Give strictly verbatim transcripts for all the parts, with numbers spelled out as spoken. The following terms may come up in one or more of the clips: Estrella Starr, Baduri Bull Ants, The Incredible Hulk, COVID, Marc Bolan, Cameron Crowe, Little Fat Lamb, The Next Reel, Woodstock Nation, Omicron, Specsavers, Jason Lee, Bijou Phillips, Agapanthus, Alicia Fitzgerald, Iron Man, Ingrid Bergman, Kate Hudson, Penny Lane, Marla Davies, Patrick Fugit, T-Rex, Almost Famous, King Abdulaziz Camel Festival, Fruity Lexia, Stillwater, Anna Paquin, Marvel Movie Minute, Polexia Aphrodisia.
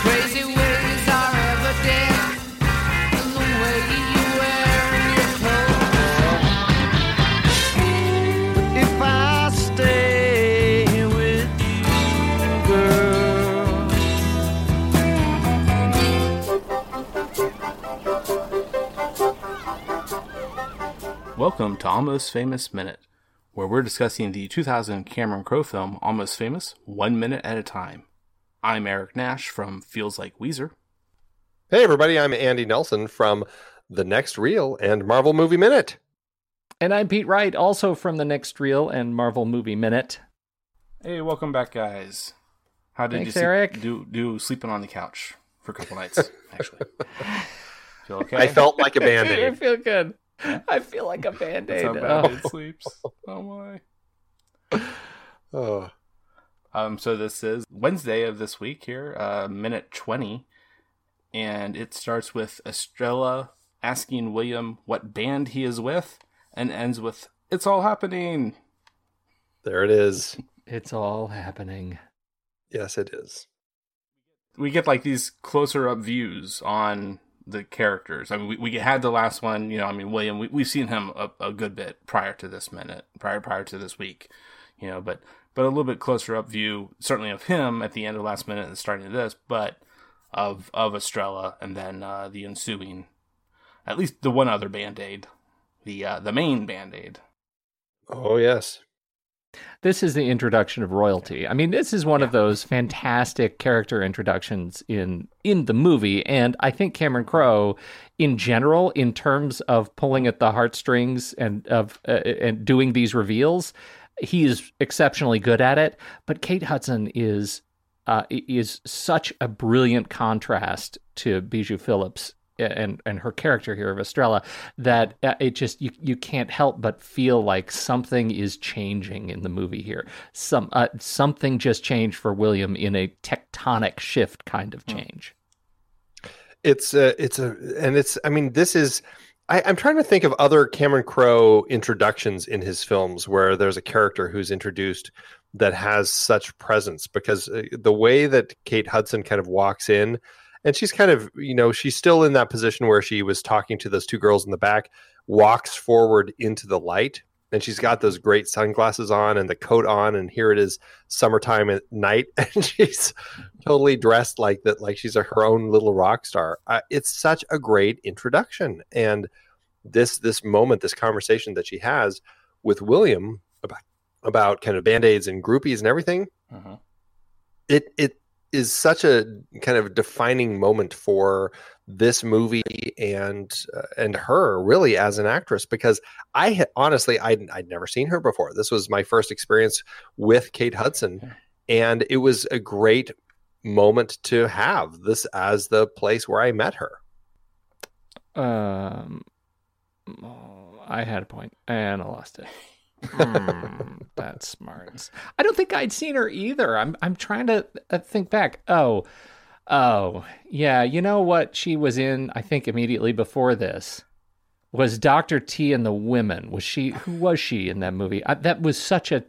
Crazy words are evident in the way you wear your clothes. But if I stay with you, girl. Welcome to Almost Famous Minute, where we're discussing the two thousand Cameron Crowe film Almost Famous, one minute at a time. I'm Eric Nash from Feels Like Weezer. Hey everybody, I'm Andy Nelson from The Next Reel and Marvel Movie Minute. And I'm Pete Wright, also from The Next Reel and Marvel Movie Minute. Hey, welcome back guys. How did Thanks, you sleep, Eric. Do, do sleeping on the couch for a couple nights, actually? Feel okay? I felt like a Band-Aid. I feel good. I feel like a Band-Aid. That's how Band-Aid oh. sleeps. Oh my. Oh. Um, so this is Wednesday of this week here, uh, minute twenty, and it starts with Estrella asking William what band he is with, and ends with, "It's all happening." There it is. It's all happening. Yes, it is. We get like these closer up views on the characters. I mean, we, we had the last one, you know, I mean, William, we, we've seen him a, a good bit prior to this minute, prior prior to this week, you know, but... but a little bit closer up view, certainly of him at the end of last minute and starting this, but of of Estrella and then uh, the ensuing, at least the one other Band-Aid, the, uh, the main Band-Aid. Oh, yes. This is the introduction of royalty. I mean, this is one yeah. of those fantastic character introductions in, in the movie, and I think Cameron Crowe, in general, in terms of pulling at the heartstrings and of uh, and doing these reveals, he is exceptionally good at it, but Kate Hudson is uh, is such a brilliant contrast to Bijou Phillips and and her character here of Estrella that it just you you can't help but feel like something is changing in the movie here. Some uh, something just changed for William in a tectonic shift kind of change. It's a, it's a and it's I mean this is. I, I'm trying to think of other Cameron Crowe introductions in his films where there's a character who's introduced that has such presence, because the way that Kate Hudson kind of walks in, and she's kind of, you know, she's still in that position where she was talking to those two girls in the back, walks forward into the light, and she's got those great sunglasses on and the coat on, and here it is summertime at night, and she's totally dressed like that, like she's a, her own little rock star. Uh, it's such a great introduction, and this this moment, this conversation that she has with William about about kind of Band-Aids and groupies and everything, uh-huh. it it is such a kind of defining moment for this movie and uh, and her really as an actress, because I ha- honestly I'd, I'd never seen her before. This was my first experience with Kate Hudson, and it was a great moment to have this as the place where I met her. Um, oh, I had a point and I lost it. mm, that's smart. I don't think I'd seen her either. I'm I'm trying to think back. Oh. Oh, yeah. You know what she was in, I think immediately before this, was Doctor T and the Women. Was she, who was she in that movie? I, that was such a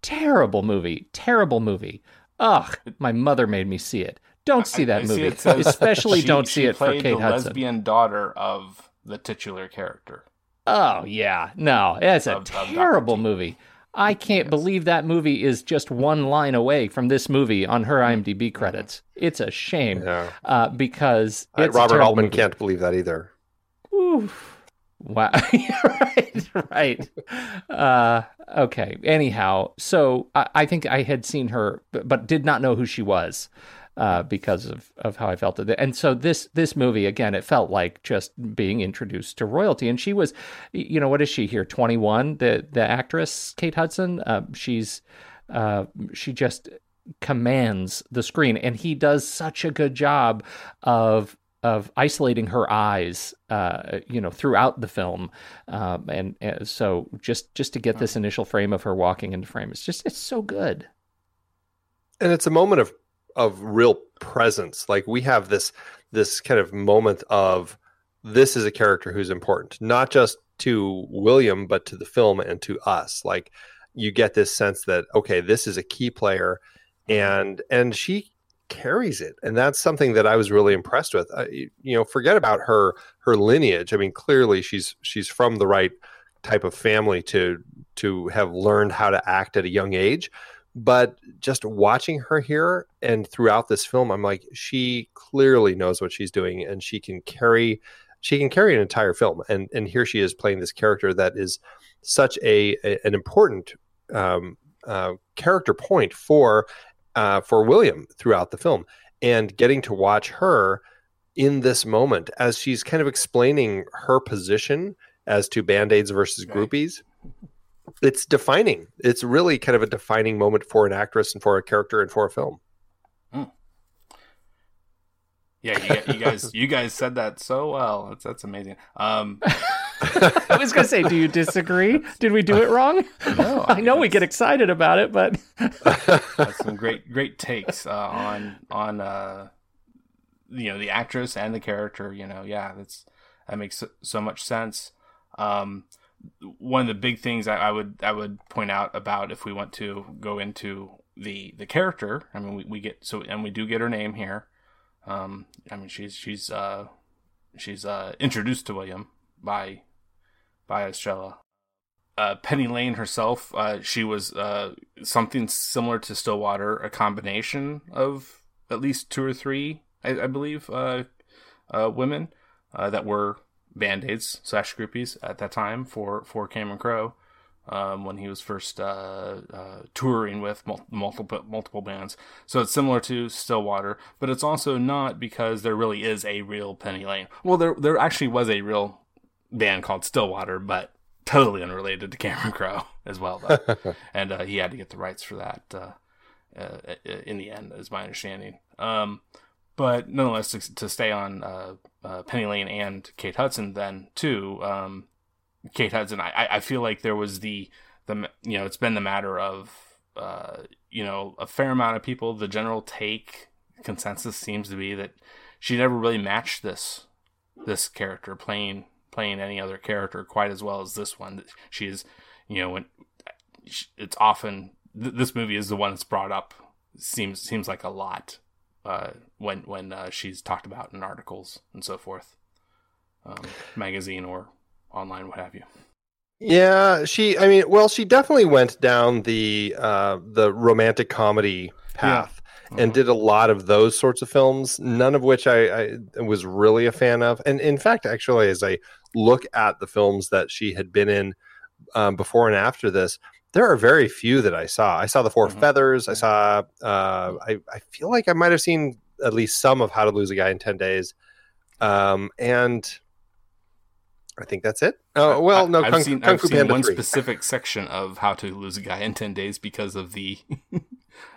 terrible movie. Terrible movie. Ugh, my mother made me see it. Don't see that I, I movie. See it says, Especially she, don't see she it for Kate the Hudson. Lesbian daughter of the titular character. Oh, yeah. No, it's a of, terrible of movie. I can't yes. believe that movie is just one line away from this movie on her IMDb credits. It's a shame yeah. uh, because it's uh, Robert Altman movie. Can't believe that either. Oof. Wow. right, right. Uh, okay. Anyhow, so I, I think I had seen her, but, but did not know who she was uh, because of, of how I felt it. And so this this movie, again, it felt like just being introduced to royalty. And she was, you know, what is she here? twenty-one, the the actress, Kate Hudson. Uh, she's uh, she just commands the screen, and he does such a good job of. of isolating her eyes, uh, you know, throughout the film. Um, and, and so just, just to get this initial frame of her walking into frame, it's just, it's so good. And it's a moment of, of real presence. Like we have this, this kind of moment of, this is a character who's important, not just to William, but to the film and to us. Like you get this sense that, okay, this is a key player, and, and she carries it. And that's something that I was really impressed with. I, you know, forget about her, her lineage. I mean, clearly she's, she's from the right type of family to, to have learned how to act at a young age, but just watching her here and throughout this film, I'm like, she clearly knows what she's doing, and she can carry, she can carry an entire film. And, and here she is playing this character that is such a, a an important um, uh, character point for Uh, for William throughout the film, and getting to watch her in this moment as she's kind of explaining her position as to Band-Aids versus groupies. It's defining. It's really kind of a defining moment for an actress and for a character and for a film. Mm. Yeah, you, you guys, you guys said that so well. That's, that's amazing. Um, I was gonna say, do you disagree? Did we do it wrong? No, I, I know we get excited about it, but that's some great, great takes uh, on on uh, you know, the actress and the character. You know, yeah, that's that makes so, so much sense. Um, one of the big things I, I would I would point out about, if we want to go into the the character, I mean, we, we get so and we do get her name here. Um, I mean, she's, she's, uh, she's, uh, introduced to William by, by Estrella. Uh, Penny Lane herself, uh, she was, uh, something similar to Stillwater, a combination of at least two or three, I, I believe, uh, uh, women, uh, that were Band-Aids slash groupies at that time for, for Cameron Crowe, um, when he was first, uh, uh, touring with mul- multiple, multiple bands. So it's similar to Stillwater, but it's also not, because there really is a real Penny Lane. Well, there, there actually was a real band called Stillwater, but totally unrelated to Cameron Crowe as well. Though. and, uh, he had to get the rights for that, uh, uh in the end, is my understanding. Um, but nonetheless, to, to stay on, uh, uh, Penny Lane and Kate Hudson then too, um, Kate Hudson, I I feel like there was the, the you know, it's been the matter of, uh, you know, a fair amount of people, the general take consensus seems to be that she never really matched this, this character playing, playing any other character quite as well as this one. She is, you know, when it's often, th- this movie is the one that's brought up, seems, seems like a lot, uh, when, when, uh, she's talked about in articles and so forth, um, magazine or online, what have you. Yeah, she, I mean, well, she definitely went down the uh, the romantic comedy path yeah. and mm-hmm. did a lot of those sorts of films, none of which I, I was really a fan of. And in fact, actually, as I look at the films that she had been in um, before and after this, there are very few that I saw. I saw The Four mm-hmm. Feathers. I saw, uh, I, I feel like I might have seen at least some of How to Lose a Guy in ten days. Um, and... I think that's it. Oh, well, no, I've Kung, seen, Kung I've Fu seen Panda one three. Specific section of How to Lose a Guy in ten days because of the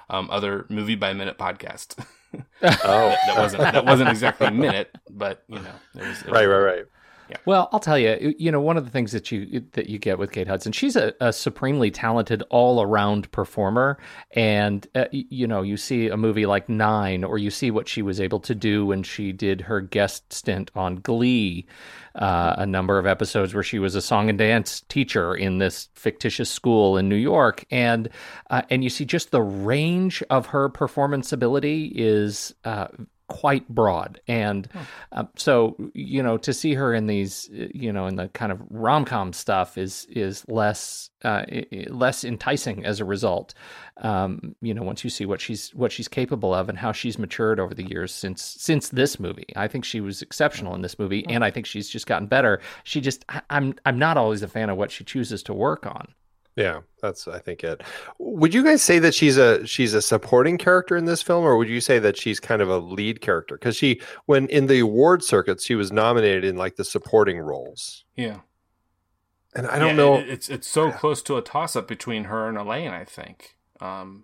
um, other Movie by Minute podcast. oh, that, that wasn't that wasn't exactly a minute, but you know, it was, it right, was, right, right. Yeah. Well, I'll tell you, you know, one of the things that you that you get with Kate Hudson, she's a, a supremely talented all-around performer. And, uh, you know, you see a movie like Nine, or you see what she was able to do when she did her guest stint on Glee, uh, a number of episodes where she was a song and dance teacher in this fictitious school in New York. And uh, and you see just the range of her performance ability is uh, quite broad. And hmm. uh, so, you know, to see her in these, you know, in the kind of rom-com stuff is is less uh, less enticing as a result. Um, you know, once you see what she's what she's capable of and how she's matured over the years since since this movie. I think she was exceptional in this movie, hmm. and I think she's just gotten better. She just I'm I'm not always a fan of what she chooses to work on. Yeah, that's, I think, it. Would you guys say that she's a she's a supporting character in this film, or would you say that she's kind of a lead character? Because she, when in the award circuits, she was nominated in like the supporting roles. Yeah. And I don't yeah, know. It, it's it's so yeah. close to a toss-up between her and Elaine, I think. Um,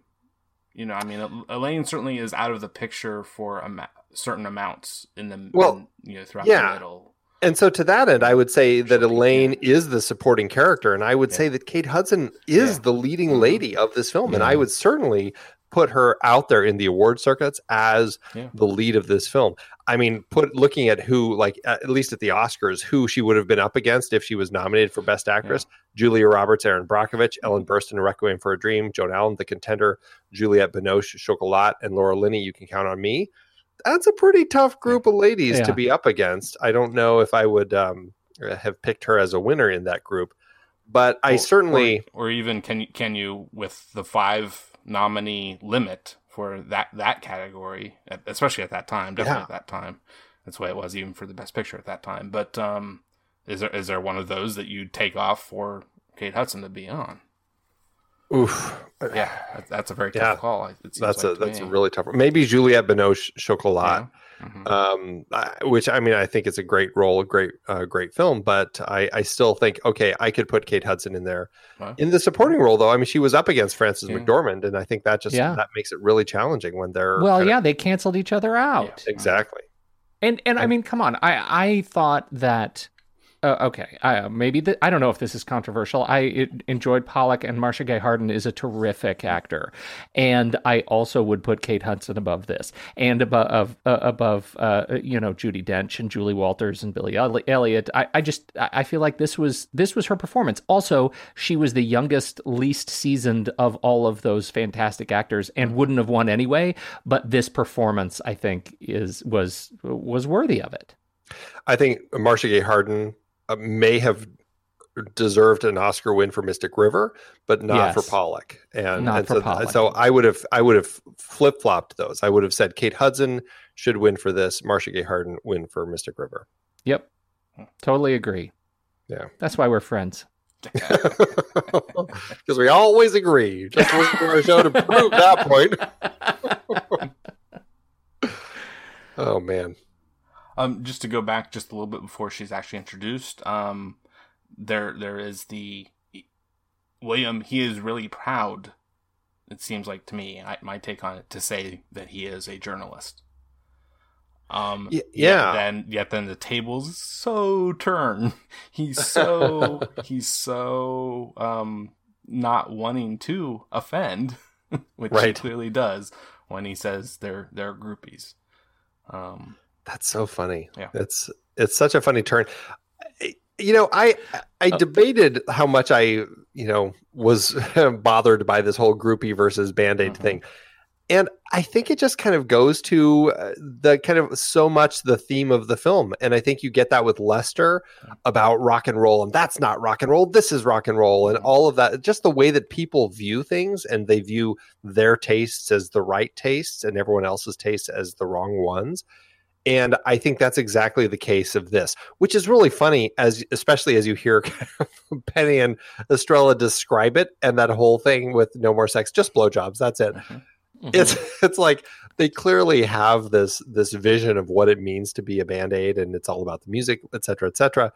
you know, I mean, Elaine certainly is out of the picture for a ma- certain amounts in the, well, in, you know, throughout yeah. the middle. And so to that end, I would say that Elaine is the supporting character. And I would yeah. say that Kate Hudson is yeah. the leading lady of this film. Yeah. And I would certainly put her out there in the award circuits as yeah. the lead of this film. I mean, put looking at who, like, at least at the Oscars, who she would have been up against if she was nominated for Best Actress. Yeah. Julia Roberts, Erin Brockovich, Ellen Burstyn, Requiem for a Dream, Joan Allen, The Contender, Juliette Binoche, Chocolat, and Laura Linney, You Can Count on Me. That's a pretty tough group of ladies yeah. to be up against. I don't know if I would um, have picked her as a winner in that group, but I or, certainly, or, or even can you, can you with the five nominee limit for that, that category, especially at that time, definitely yeah. at that time, that's the way it was even for the best picture at that time. But um, is there, is there one of those that you take off for Kate Hudson to be on? Oof. Yeah, that's a very tough yeah. call. It that's like a that's me. a really tough one. Maybe Juliette Binoche, Chocolat, yeah. mm-hmm. um, I, which I mean, I think it's a great role, a great, uh, great film. But I, I still think, okay, I could put Kate Hudson in there huh? in the supporting role, though. I mean, she was up against Frances yeah. McDormand, and I think that just yeah. that makes it really challenging when they're well, yeah, of... they canceled each other out yeah. exactly. And and I, I mean, come on, I I thought that. Uh, okay, uh, maybe the, I don't know if this is controversial. I it, enjoyed Pollock, and Marcia Gay Harden is a terrific actor, and I also would put Kate Hudson above this, and above uh, above uh, you know, Judi Dench and Julie Walters and Billy Elliot. I, I just I feel like this was this was her performance. Also, she was the youngest, least seasoned of all of those fantastic actors, and wouldn't have won anyway. But this performance, I think, is was was worthy of it. I think Marcia Gay Harden may have deserved an Oscar win for Mystic River, but not yes. for Pollock. And, and for so, Pollock. so I would have I would have flip flopped those. I would have said Kate Hudson should win for this, Marcia Gay Harden win for Mystic River. Yep, totally agree. Yeah, that's why we're friends. Because we always agree. Just listen to our show to prove that point. Oh man. Um, just to go back just a little bit before she's actually introduced, um, there there is the William. He is really proud. It seems like to me, I, my take on it, to say that he is a journalist. Um, yeah. Yet then yet then the tables so turn. He's so he's so um, not wanting to offend, which right. he clearly does when he says they're they're groupies. Um. That's so funny. Yeah. It's it's such a funny turn. You know, I I oh. debated how much I, you know, was bothered by this whole groupie versus Band-Aid mm-hmm. thing. And I think it just kind of goes to the kind of so much the theme of the film. And I think you get that with Lester about rock and roll. And that's not rock and roll. This is rock and roll. And all of that, just the way that people view things, and they view their tastes as the right tastes and everyone else's tastes as the wrong ones. And I think that's exactly the case of this, which is really funny, as especially as you hear Penny and Estrella describe it, and that whole thing with no more sex, just blowjobs. That's it. Mm-hmm. Mm-hmm. It's it's like they clearly have this this vision of what it means to be a Band-Aid, and it's all about the music, et cetera, et cetera.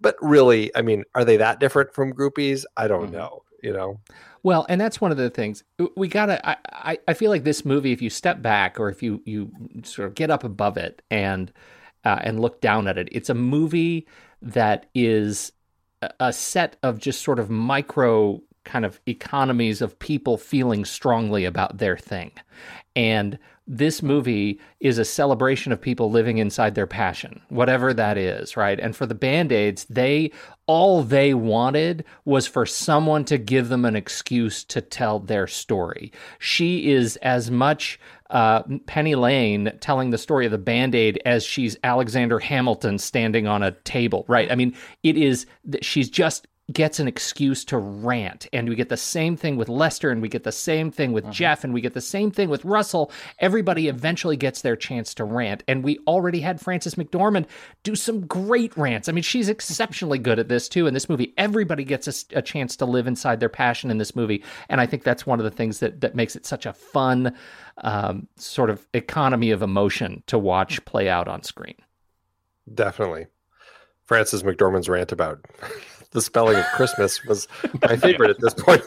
But really, I mean, are they that different from groupies? I don't mm-hmm. know. You know, well, and that's one of the things we gotta. I, I, I feel like this movie, if you step back, or if you, you sort of get up above it and uh, and look down at it, it's a movie that is a set of just sort of micro kind of economies of people feeling strongly about their thing. And this movie is a celebration of people living inside their passion, whatever that is, right? And for the Band-Aids, they all they wanted was for someone to give them an excuse to tell their story. She is as much uh, Penny Lane telling the story of the Band-Aid as she's Alexander Hamilton standing on a table, right? I mean, it is, she's just gets an excuse to rant. And we get the same thing with Lester, and we get the same thing with uh-huh. Jeff, and we get the same thing with Russell. Everybody eventually gets their chance to rant. And we already had Frances McDormand do some great rants. I mean, she's exceptionally good at this too in this movie. Everybody gets a, a chance to live inside their passion in this movie. And I think that's one of the things that, that makes it such a fun um, sort of economy of emotion to watch play out on screen. Definitely. Frances McDormand's rant about the spelling of Christmas was my favorite at this point.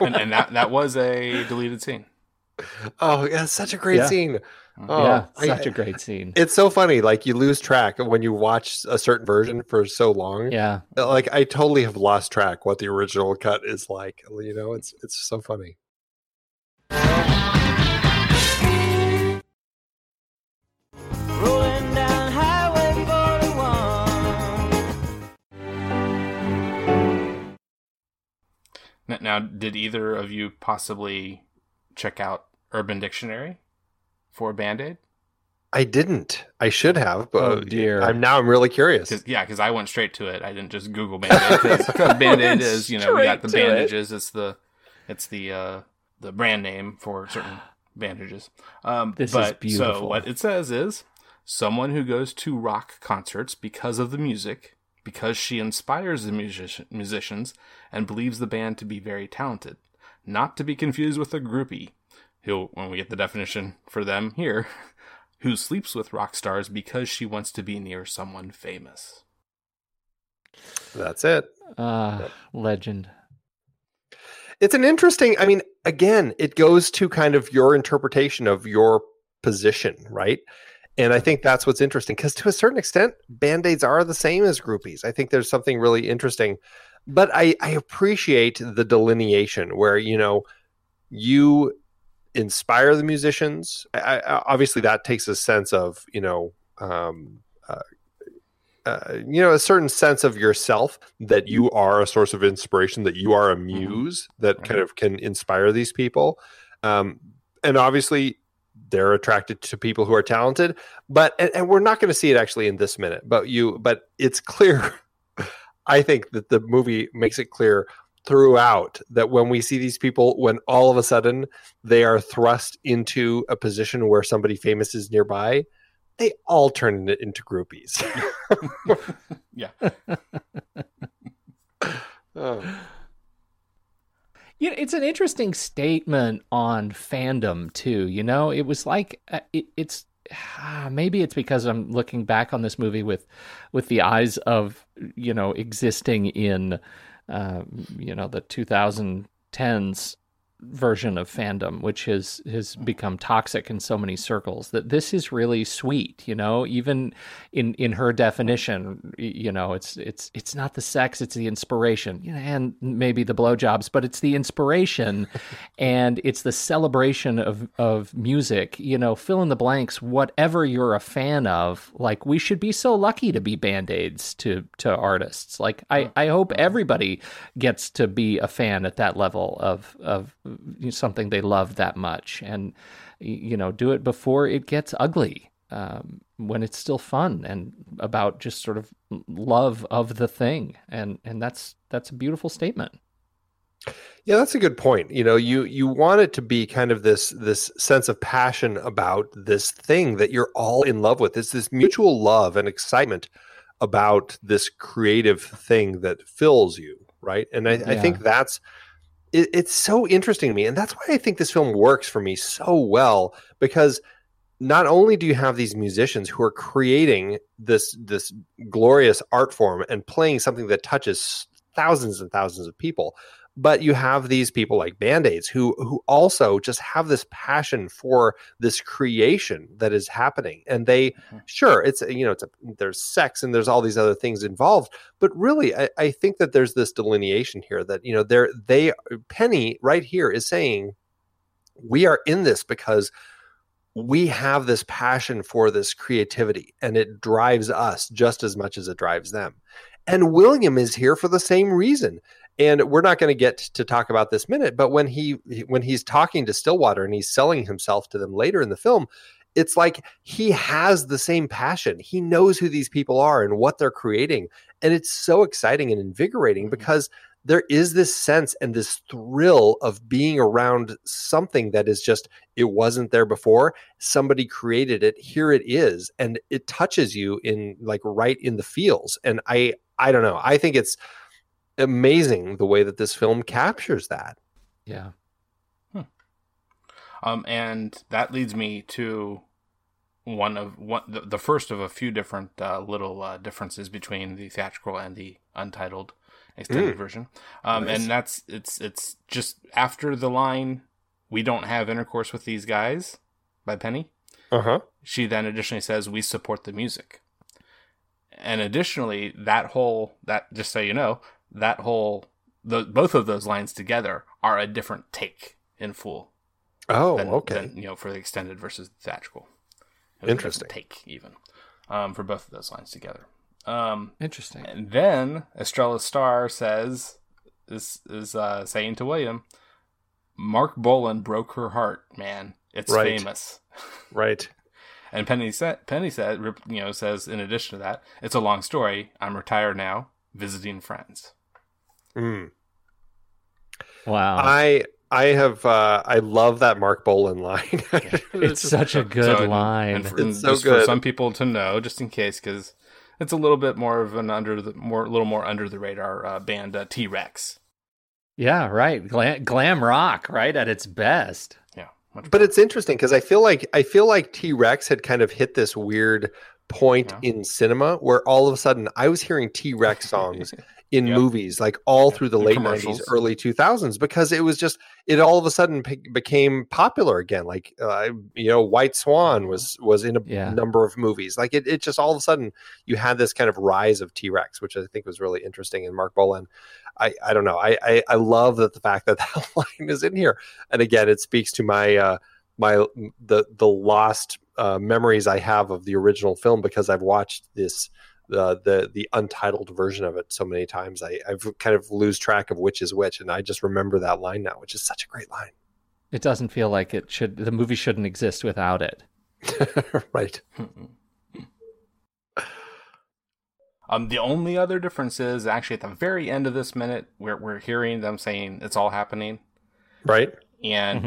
and and that, that was a deleted scene. Oh, yeah, such a great yeah. scene. Oh, yeah, such I, a great scene. It's so funny. Like, you lose track when you watch a certain version for so long. Yeah. Like, I totally have lost track what the original cut is like. You know, it's it's so funny. Now, did either of you possibly check out Urban Dictionary for Band-Aid? I didn't. I should have, but oh, dear. I'm now I'm really curious. Cause, yeah, because I went straight to it. I didn't just Google Band-Aid. Because Band-Aid is, you know, we got the bandages. It. It's the it's the uh, the brand name for certain bandages. Um, this but, is beautiful. So what it says is, someone who goes to rock concerts because of the music, because she inspires the music- musicians and believes the band to be very talented. Not to be confused with a groupie, who, when we get the definition for them here, who sleeps with rock stars because she wants to be near someone famous. That's it. Uh, yep. Legend. It's an interesting, I mean, again, it goes to kind of your interpretation of your position, right? And I think that's what's interesting, because to a certain extent, Band-Aids are the same as groupies. I think there's something really interesting. But I, I appreciate the delineation where, you know, you inspire the musicians. I, I, obviously, that takes a sense of, you know, um, uh, uh, you know, a certain sense of yourself, that you are a source of inspiration, that you are a muse that kind of can inspire these people. Um, and obviously, they're attracted to people who are talented, but and, and we're not going to see it actually in this minute. But you, but it's clear. I think that the movie makes it clear throughout that when we see these people, when all of a sudden they are thrust into a position where somebody famous is nearby, they all turn into groupies. Yeah. Oh. You know, it's an interesting statement on fandom, too. You know, it was like uh, it, it's ah, maybe it's because I'm looking back on this movie with with the eyes of, you know, existing in, uh, you know, the twenty tens version of fandom, which has has become toxic in so many circles, that this is really sweet, you know, even in in her definition. You know, it's it's it's not the sex, it's the inspiration, you know, and maybe the blowjobs, but it's the inspiration and it's the celebration of of music, you know, fill in the blanks, whatever you're a fan of. Like, we should be so lucky to be Band-Aids to to artists. Like, I I hope everybody gets to be a fan at that level of of something they love that much, and, you know, do it before it gets ugly, um, when it's still fun and about just sort of love of the thing. And, and that's, that's a beautiful statement. Yeah, that's a good point. You know, you, you want it to be kind of this, this sense of passion about this thing that you're all in love with. It's this mutual love and excitement about this creative thing that fills you. Right. And I, yeah. I think that's, it's so interesting to me. And that's why I think this film works for me so well, because not only do you have these musicians who are creating this, this glorious art form and playing something that touches thousands and thousands of people, But you have these people like Band-Aids who who also just have this passion for this creation that is happening. And they, mm-hmm. sure, it's, you know, it's a, there's sex and there's all these other things involved. But really, I, I think that there's this delineation here that, you know, they're, they, Penny right here is saying, we are in this because we have this passion for this creativity and it drives us just as much as it drives them. And William is here for the same reason. And we're not going to get to talk about this minute, but when he when he's talking to Stillwater and he's selling himself to them later in the film, it's like he has the same passion. He knows who these people are and what they're creating. And it's so exciting and invigorating because there is this sense and this thrill of being around something that is just, it wasn't there before. Somebody created it. Here it is. And it touches you in like right in the feels. And I, I don't know. I think it's amazing the way that this film captures that. Yeah. Hmm. Um, and that leads me to one of one the, the first of a few different uh, little uh, differences between the theatrical and the untitled extended mm. version. Um, nice. And that's it's it's just after the line, "We don't have intercourse with these guys," by Penny. Uh huh. She then additionally says, "We support the music." And additionally, that whole, that, just so you know, that whole, the, both of those lines together are a different take in full. Oh, than, okay. Than, you know, for the extended versus the theatrical. Interesting. Take even um, for both of those lines together. Um, Interesting. And then Estrella Starr says, is, is uh, saying to William, "Marc Bolan broke her heart, man. It's right. famous." Right. And Penny said, Penny said, you know, says in addition to that, "It's a long story. I'm retired now, visiting friends." Mm. Wow. I I have uh, I love that Marc Bolan line. it's, it's such a good so, line. And, and for, it's so just good for some people to know, just in case, because it's a little bit more of an under the more, a little more under the radar uh, band, uh, T-Rex. Yeah, right. Glam, glam rock, right at its best. But it's interesting because I feel like I feel like T-Rex had kind of hit this weird point yeah. in cinema where all of a sudden I was hearing T-Rex songs in yep. movies like all yep. through the, the late nineties, early two thousands, because it was just it all of a sudden pe- became popular again. Like, uh, you know, White Swan was was in a yeah. number of movies. Like it, it just all of a sudden you had this kind of rise of T-Rex, which I think was really interesting. And Marc Bolan, I, I don't know. I, I, I love that the fact that that line is in here. And again, it speaks to my uh, my the the lost uh, memories I have of the original film, because I've watched this uh, the the untitled version of it so many times. I, I've kind of lose track of which is which, and I just remember that line now, which is such a great line. It doesn't feel like it should. The movie shouldn't exist without it. Right. Um, the only other difference is actually at the very end of this minute, we're we're hearing them saying it's all happening, right? And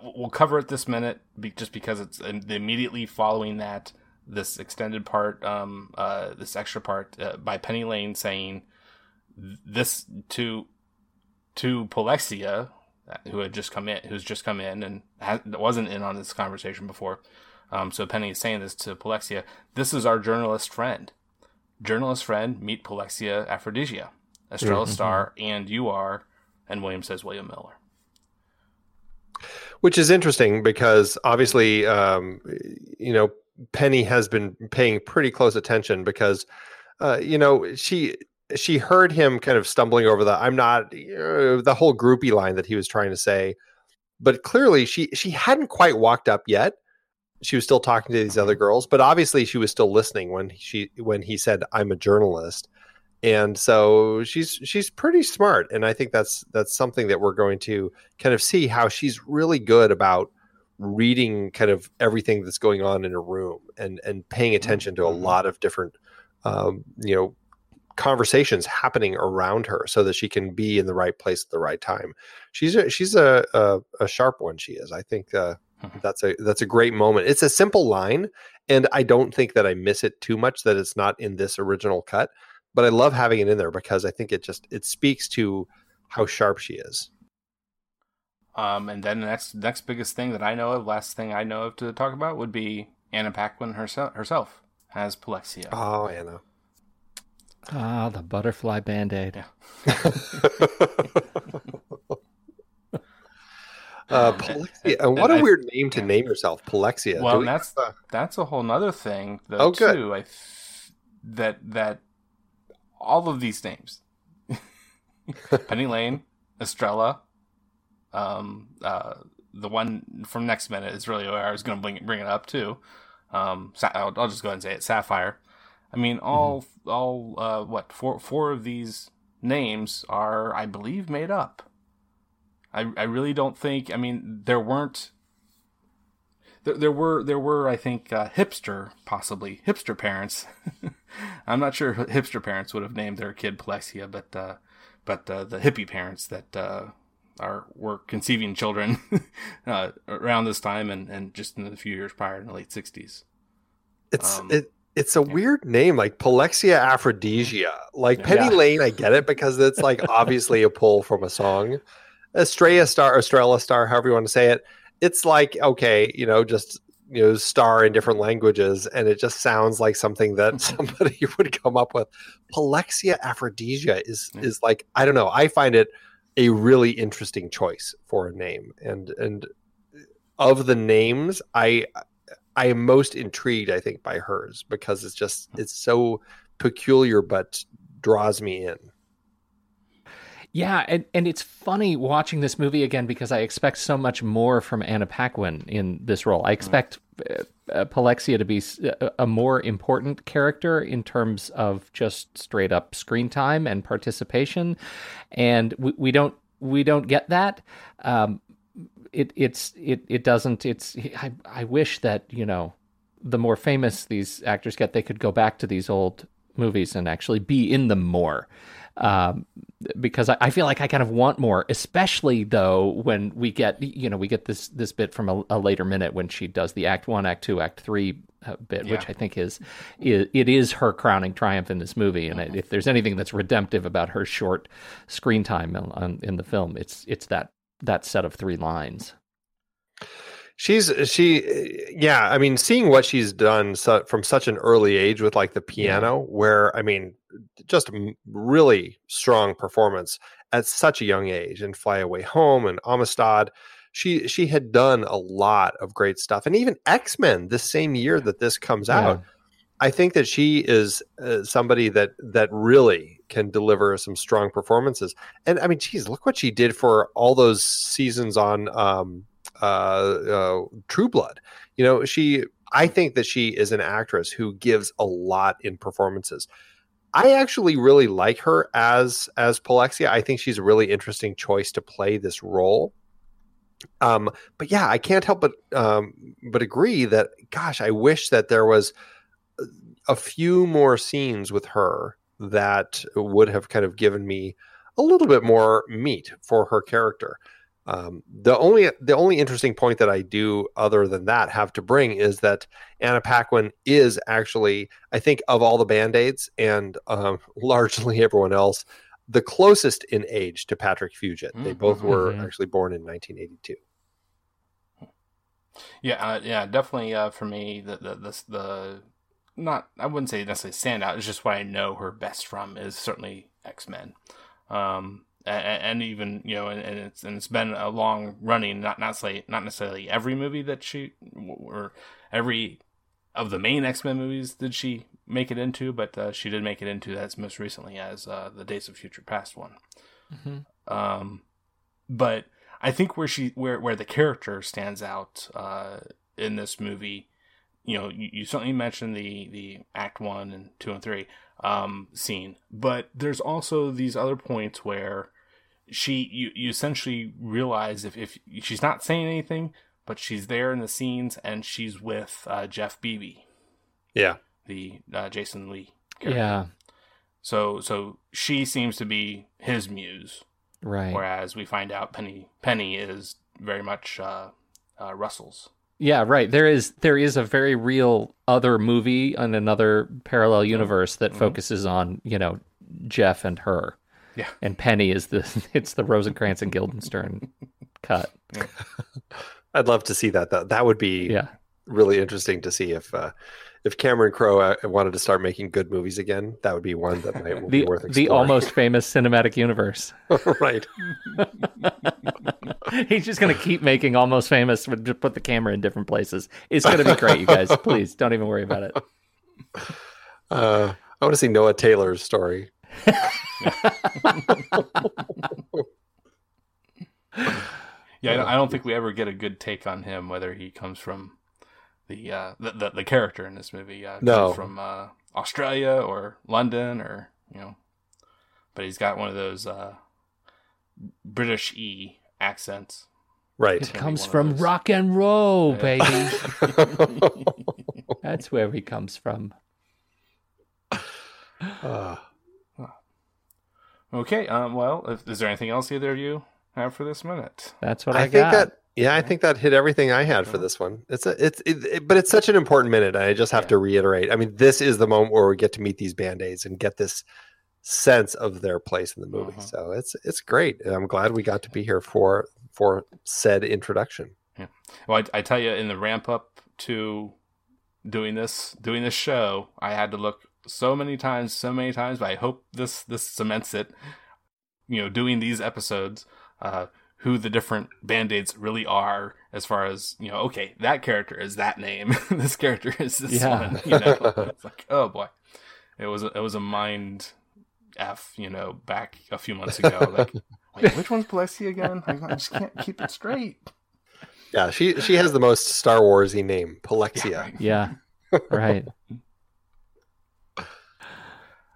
mm-hmm. we'll cover it this minute be, just because it's immediately following that this extended part, um, uh, this extra part uh, by Penny Lane saying this to to Polexia, who had just come in, who's just come in and ha- wasn't in on this conversation before. Um, so Penny is saying this to Polexia. "This is our journalist friend. Journalist friend, meet Polexia Aphrodisia, Estrella mm-hmm. Starr, and you are," and William says, "William Miller." Which is interesting because obviously, um, you know, Penny has been paying pretty close attention because, uh, you know, she she heard him kind of stumbling over the "I'm not," uh, the whole groupie line that he was trying to say. But clearly she she hadn't quite walked up yet. She was still talking to these other girls, but obviously she was still listening when she when he said, "I'm a journalist," and so she's she's pretty smart, and I think that's that's something that we're going to kind of see, how she's really good about reading kind of everything that's going on in a room and and paying attention to a lot of different um, you know conversations happening around her, so that she can be in the right place at the right time. She's a, she's a, a a sharp one. She is, I think. Uh, That's a that's a great moment. It's a simple line, and I don't think that I miss it too much that it's not in this original cut, but I love having it in there because I think it just it speaks to how sharp she is. Um, and then the next next biggest thing that I know of, last thing I know of to talk about, would be Anna Paquin herself herself as Polexia. Oh, Anna. Ah, the butterfly Band-Aid. Uh, Polexia. And what and a weird I, name to name yourself, Polexia. Well, we that's a... that's a whole nother thing, though, oh, good. too. I f- that that all of these names, Penny Lane, Estrella, um, uh, the one from Next Minute is really where I was going to bring it, bring it up too. Um, I'll, I'll just go ahead and say it, Sapphire. I mean, all mm-hmm. all uh, what four four of these names are, I believe, made up. I, I really don't think, I mean, there weren't, there, there were, there were, I think, uh, hipster, possibly, hipster parents. I'm not sure hipster parents would have named their kid Polexia, but, uh, but uh, the hippie parents that uh, are were conceiving children uh, around this time and, and just in the few years prior in the late sixties. It's, um, it, it's a yeah. weird name, like Polexia Aphrodisia. Like Penny yeah. Lane, I get it, because it's like obviously a pull from a song. Estrella Starr, Estrella Starr, however you want to say it. It's like, okay, you know, just, you know, star in different languages. And it just sounds like something that somebody would come up with. Polexia Aphrodisia is, yeah. is like, I don't know. I find it a really interesting choice for a name. And, and of the names, I, I am most intrigued, I think, by hers, because it's just, it's so peculiar, but draws me in. Yeah, and, and it's funny watching this movie again, because I expect so much more from Anna Paquin in this role. I expect uh, uh, Polexia to be a, a more important character in terms of just straight up screen time and participation, and we, we don't we don't get that. Um, it it's it it doesn't. It's I I wish that, you know, the more famous these actors get, they could go back to these old movies and actually be in them more. Um, because I, I feel like I kind of want more, especially though when we get, you know, we get this this bit from a, a later minute when she does the act one, act two, act three uh, bit, yeah. which I think is, is, it is her crowning triumph in this movie. And mm-hmm. if there's anything that's redemptive about her short screen time on, on, in the film, it's it's that that set of three lines. She's she, yeah. I mean, seeing what she's done so, from such an early age with like the piano, yeah. where I mean, just a really strong performance at such a young age, and Fly Away Home and Amistad. She she had done a lot of great stuff, and even X-Men this same year that this comes yeah. out. I think that she is uh, somebody that that really can deliver some strong performances. And I mean, geez, look what she did for all those seasons on. Um, Uh, uh, True Blood. You know, she, I think that she is an actress who gives a lot in performances. I actually really like her as, as Polexia. I think she's a really interesting choice to play this role. Um, but yeah, I can't help but, um, but agree that, gosh, I wish that there was a few more scenes with her that would have kind of given me a little bit more meat for her character. Um, the only the only interesting point that I do other than that have to bring is that Anna Paquin is actually, I think, of all the Band-Aids and um, largely everyone else, the closest in age to Patrick Fugit. Mm-hmm. They both were mm-hmm. actually born in nineteen eighty-two. Yeah, uh, yeah, definitely uh, for me, the the, the the not I wouldn't say necessarily standout. It's just what I know her best from is certainly X-Men. Um, And, and even, you know, and, and it's and it's been a long running, not not say not necessarily every movie that she or every of the main X-Men movies did she make it into, but uh, she did make it into that most recently as uh, the Days of Future Past one. Mm-hmm. Um, but I think where she where where the character stands out uh, in this movie, you know, you, you certainly mentioned the the Act One and Two and Three. Um, scene, but there's also these other points where she you, you essentially realize if, if she's not saying anything, but she's there in the scenes, and she's with uh, Jeff Beebe, yeah, the uh, Jason Lee character. Yeah. So so she seems to be his muse, right? Whereas we find out Penny Penny is very much uh, uh, Russell's. Yeah, right. There is there is a very real other movie in another parallel universe that mm-hmm. focuses on, you know, Jeff and her. Yeah. And Penny is the it's the Rosencrantz and Guildenstern cut. Yeah. I'd love to see that though. That would be yeah. really interesting to see if uh, if Cameron Crowe wanted to start making good movies again, that would be one that might the, be worth exploring. The Almost Famous cinematic universe. Right. He's just going to keep making Almost Famous, but just put the camera in different places. It's going to be great, you guys. Please, don't even worry about it. Uh, I want to see Noah Taylor's story. Yeah, I don't think we ever get a good take on him, whether he comes from the uh, the, the the character in this movie, uh, no, from uh, Australia or London, or you know, but he's got one of those uh, British E accents. Right, it comes from rock and roll, yeah. Baby. That's where he comes from. Uh. Okay. Um. Well, is there anything else either of you have for this minute? That's what I, I got. Think that, yeah, I think that hit everything I had for this one. It's a, it's, it, it, but it's such an important minute. I just have yeah. to reiterate. I mean, this is the moment where we get to meet these Band-Aids and get this sense of their place in the movie. Uh-huh. So it's it's great. I'm glad we got to be here for for said introduction. Yeah. Well, I, I tell you, in the ramp up to doing this doing this show, I had to look so many times, so many times. But I hope this this cements it. You know, doing these episodes. Uh, who the different Band-Aids really are, as far as, you know, okay, that character is that name. This character is this yeah. one. You know? It's like, oh boy. It was, a, it was a mind F, you know, back a few months ago. Like, wait, which one's Polexia again? I just can't keep it straight. Yeah. She, she has the most Star Wars-y name, Polexia. Yeah. Right.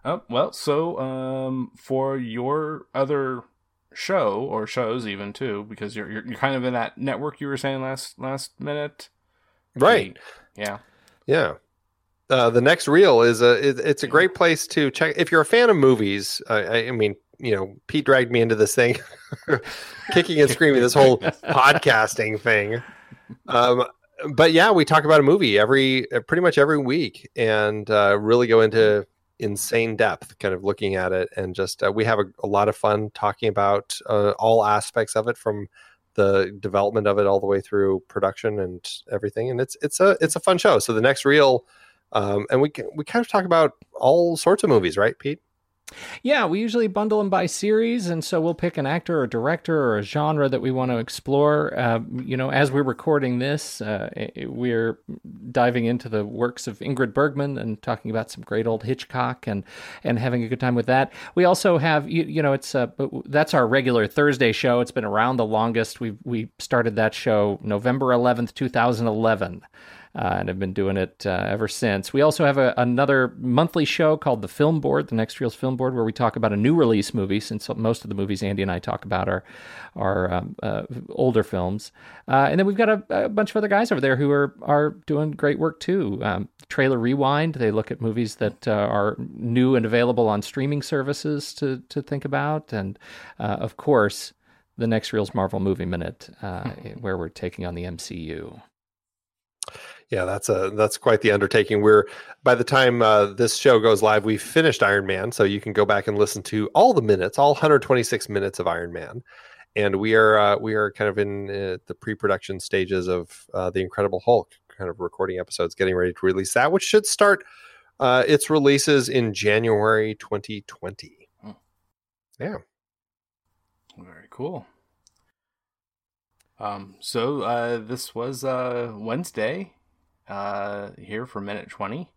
Oh, well, so, um, for your other show, or shows even too, because you're, you're you're kind of in that network you were saying last last minute, right? Yeah, yeah. Uh, the Next Reel is a it, it's a great place to check if you're a fan of movies. I, I mean, you know, Pete dragged me into this thing, kicking and screaming, this whole podcasting thing. Um, but yeah, we talk about a movie every pretty much every week, and uh, really go into insane depth kind of looking at it, and just uh, we have a, a lot of fun talking about uh, all aspects of it, from the development of it all the way through production and everything, and it's it's a it's a fun show. So The Next Reel, um and we can, we kind of talk about all sorts of movies, right, Pete? Yeah, we usually bundle them by series, and so we'll pick an actor or director or a genre that we want to explore. Uh, you know, as we're recording this, uh, we're diving into the works of Ingrid Bergman and talking about some great old Hitchcock, and and having a good time with that. We also have, you, you know, it's uh, that's our regular Thursday show. It's been around the longest. We we started that show November eleventh, two thousand eleven. Uh, and I've been doing it uh, ever since. We also have a, another monthly show called The Film Board, The Next Reel's Film Board, where we talk about a new release movie, since most of the movies Andy and I talk about are, are um, uh, older films. Uh, and then we've got a, a bunch of other guys over there who are, are doing great work, too. Um, Trailer Rewind, they look at movies that uh, are new and available on streaming services to, to think about. And, uh, of course, The Next Reel's Marvel Movie Minute, uh, where we're taking on the M C U. Yeah, that's a that's quite the undertaking. We're by the time uh, this show goes live, we've finished Iron Man, so you can go back and listen to all the minutes, all one hundred twenty-six minutes of Iron Man, and we are uh, we are kind of in uh, the pre-production stages of uh, The Incredible Hulk, kind of recording episodes, getting ready to release that, which should start uh, its releases in January twenty twenty. Oh. Yeah, very cool. Um, so uh, this was uh, Wednesday. Uh, here for minute twenty.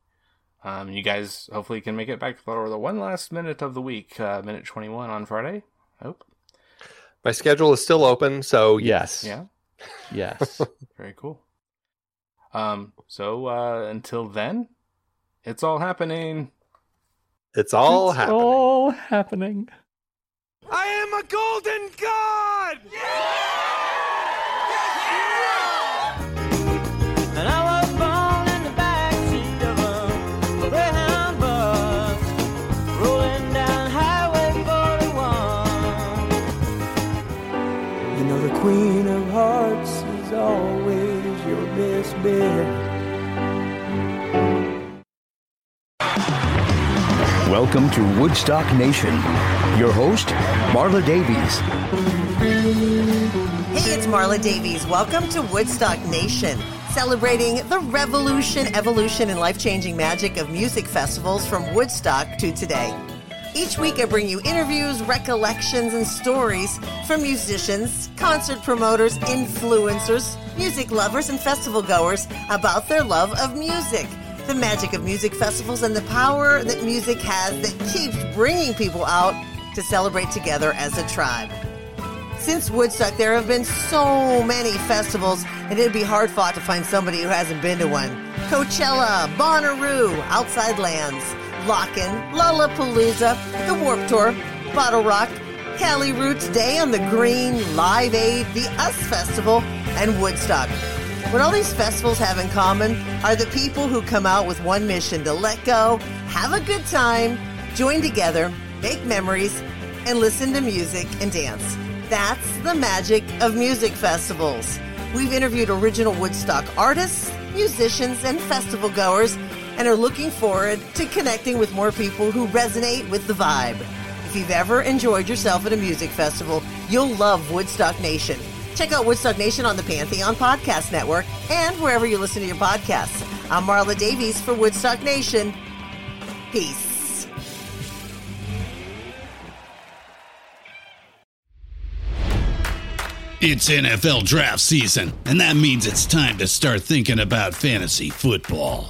Um, you guys hopefully can make it back for the one last minute of the week, uh, minute twenty-one on Friday. I hope. My schedule is still open, so yes. Yeah. Yes. Very cool. Um, so uh, until then, it's all happening. It's all it's happening. all happening. I am a golden god! Yeah! Queen of Hearts is always your best bet. Welcome to Woodstock Nation. Your host, Marla Davies. Hey, it's Marla Davies. Welcome to Woodstock Nation. celebrating the revolution, evolution, and life-changing magic of music festivals from Woodstock to today. Each week I bring you interviews, recollections, and stories from musicians, concert promoters, influencers, music lovers, and festival-goers about their love of music, the magic of music festivals, and the power that music has that keeps bringing people out to celebrate together as a tribe. Since Woodstock, there have been so many festivals, and it'd be hard-fought to find somebody who hasn't been to one. Coachella, Bonnaroo, Outside Lands, Lockin', Lollapalooza, The Warped Tour, Bottle Rock, Cali Roots, Day on the Green, Live Aid, the Us Festival, and Woodstock. What all these festivals have in common are the people who come out with one mission: to let go, have a good time, join together, make memories, and listen to music and dance. That's the magic of music festivals. We've interviewed original Woodstock artists, musicians, and festival goers, and are looking forward to connecting with more people who resonate with the vibe. If you've ever enjoyed yourself at a music festival, you'll love Woodstock Nation. Check out Woodstock Nation on the Pantheon Podcast Network and wherever you listen to your podcasts. I'm Marla Davies for Woodstock Nation. Peace. It's N F L draft season, and that means it's time to start thinking about fantasy football.